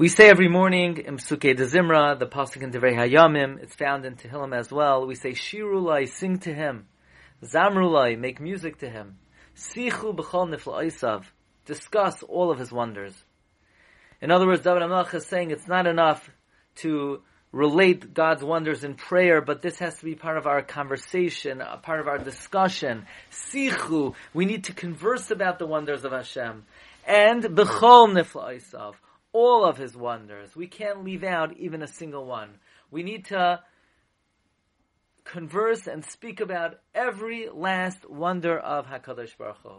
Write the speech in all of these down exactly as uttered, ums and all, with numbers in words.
We say every morning in Pesukei Dezimra, the pasuk in Deverei Hayamim, it's found in Tehillim as well. We say, Shirulai, sing to him. Zamrulai, make music to him. Sichu b'chol niflaosav, discuss all of his wonders. In other words, David HaMelech is saying it's not enough to relate God's wonders in prayer, but this has to be part of our conversation, a part of our discussion. Sichu, we need to converse about the wonders of Hashem. And b'chol niflaosav, all of his wonders. We can't leave out even a single one. We need to converse and speak about every last wonder of HaKadosh Baruch Hu.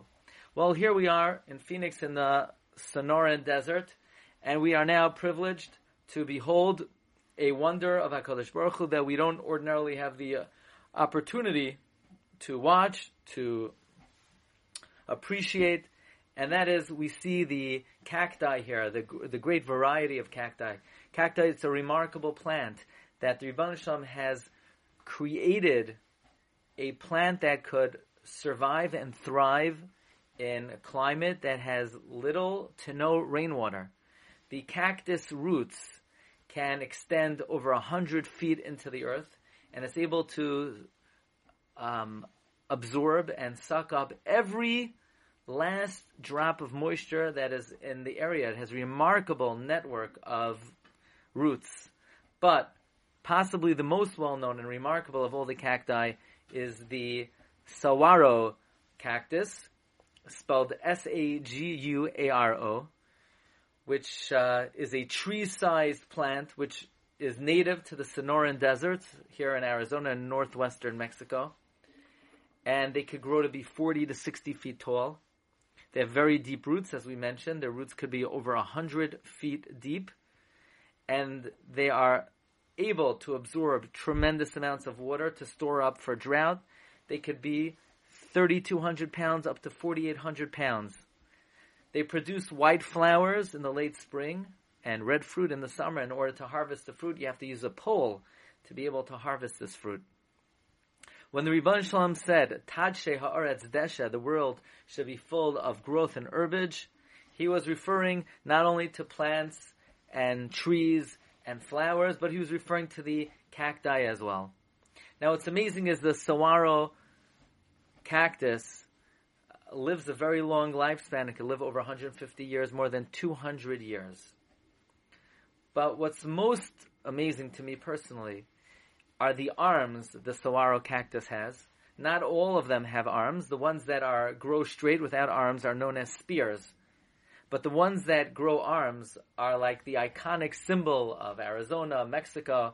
Well, here we are in Phoenix in the Sonoran Desert, and we are now privileged to behold a wonder of HaKadosh Baruch Hu that we don't ordinarily have the opportunity to watch, to appreciate. And that is, we see the cacti here, the the great variety of cacti. Cacti, it's a remarkable plant that the Ribbono Shel Olam has created, a plant that could survive and thrive in a climate that has little to no rainwater. The cactus roots can extend over a hundred feet into the earth, and it's able to um, absorb and suck up every last drop of moisture that is in the area. It has a remarkable network of roots. But possibly the most well-known and remarkable of all the cacti is the saguaro cactus, spelled S A G U A R O, which uh, is a tree-sized plant which is native to the Sonoran Desert here in Arizona and northwestern Mexico. And they could grow to be forty to sixty feet tall. They have very deep roots, as we mentioned. Their roots could be over one hundred feet deep. And they are able to absorb tremendous amounts of water to store up for drought. They could be thirty-two hundred pounds up to forty-eight hundred pounds. They produce white flowers in the late spring and red fruit in the summer. In order to harvest the fruit, you have to use a pole to be able to harvest this fruit. When the Revan Shalom said, Tad she ha'aretz desha, the world should be full of growth and herbage, he was referring not only to plants and trees and flowers, but he was referring to the cacti as well. Now what's amazing is the saguaro cactus lives a very long lifespan. It can live over one hundred fifty years, more than two hundred years. But what's most amazing to me personally are the arms the saguaro cactus has. Not all of them have arms. The ones that are grow straight without arms are known as spears. But the ones that grow arms are like the iconic symbol of Arizona, Mexico.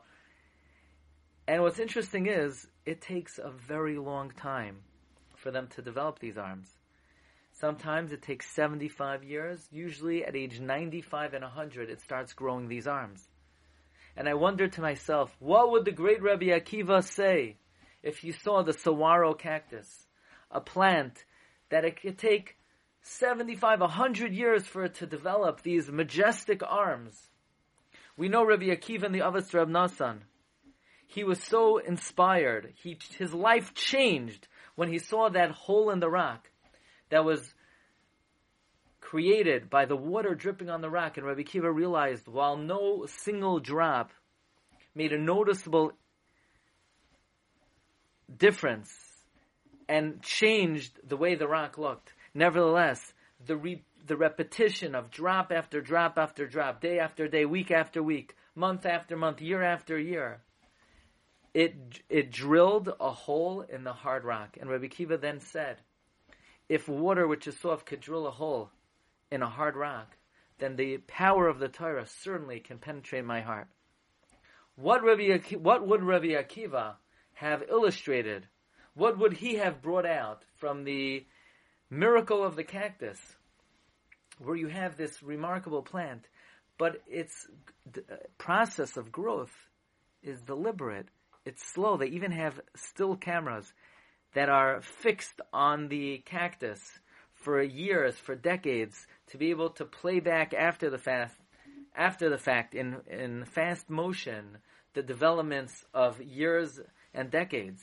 And what's interesting is it takes a very long time for them to develop these arms. Sometimes it takes seventy-five years. Usually at age ninety-five and one hundred, it starts growing these arms. And I wondered to myself, what would the great Rabbi Akiva say if he saw the saguaro cactus, a plant that it could take seventy-five, one hundred years for it to develop these majestic arms? We know Rabbi Akiva in the Avot of Rabbi Natan. He was so inspired. He, his life changed when he saw that hole in the rock that was created by the water dripping on the rock, and Rabbi Akiva realized while no single drop made a noticeable difference and changed the way the rock looked, nevertheless, the re- the repetition of drop after drop after drop, day after day, week after week, month after month, year after year, it it drilled a hole in the hard rock. And Rabbi Akiva then said, if water which is soft could drill a hole in a hard rock, then the power of the Torah certainly can penetrate my heart. What, Rabbi Akiva, what would Rabbi Akiva have illustrated? What would he have brought out from the miracle of the cactus, where you have this remarkable plant, but its process of growth is deliberate, it's slow. They even have still cameras that are fixed on the cactus for years, for decades, to be able to play back after the fast, after the fact, in, in fast motion, the developments of years and decades.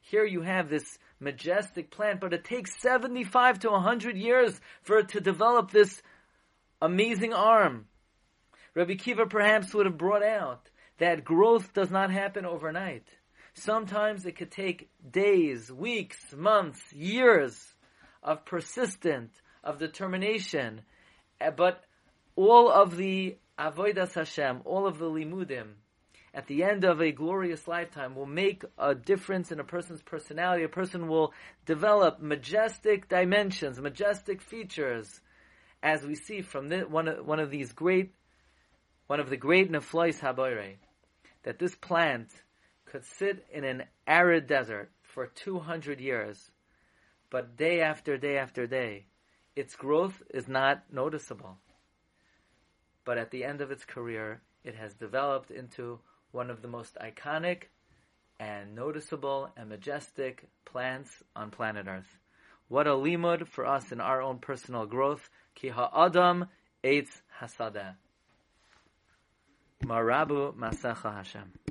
Here you have this majestic plant, but it takes seventy-five to one hundred years for it to develop this amazing arm. Rabbi Akiva perhaps would have brought out that growth does not happen overnight. Sometimes it could take days, weeks, months, years of persistent, of determination. But all of the avodas Hashem, all of the limudim, at the end of a glorious lifetime will make a difference in a person's personality. A person will develop majestic dimensions, majestic features, as we see from the, one, of, one of these great, one of the great niflaos haBorei, that this plant could sit in an arid desert for two hundred years, but day after day after day, its growth is not noticeable. But at the end of its career, it has developed into one of the most iconic and noticeable and majestic plants on planet Earth. What a limud for us in our own personal growth. Ki haadam eitz hasadeh. Marabu masachah Hashem.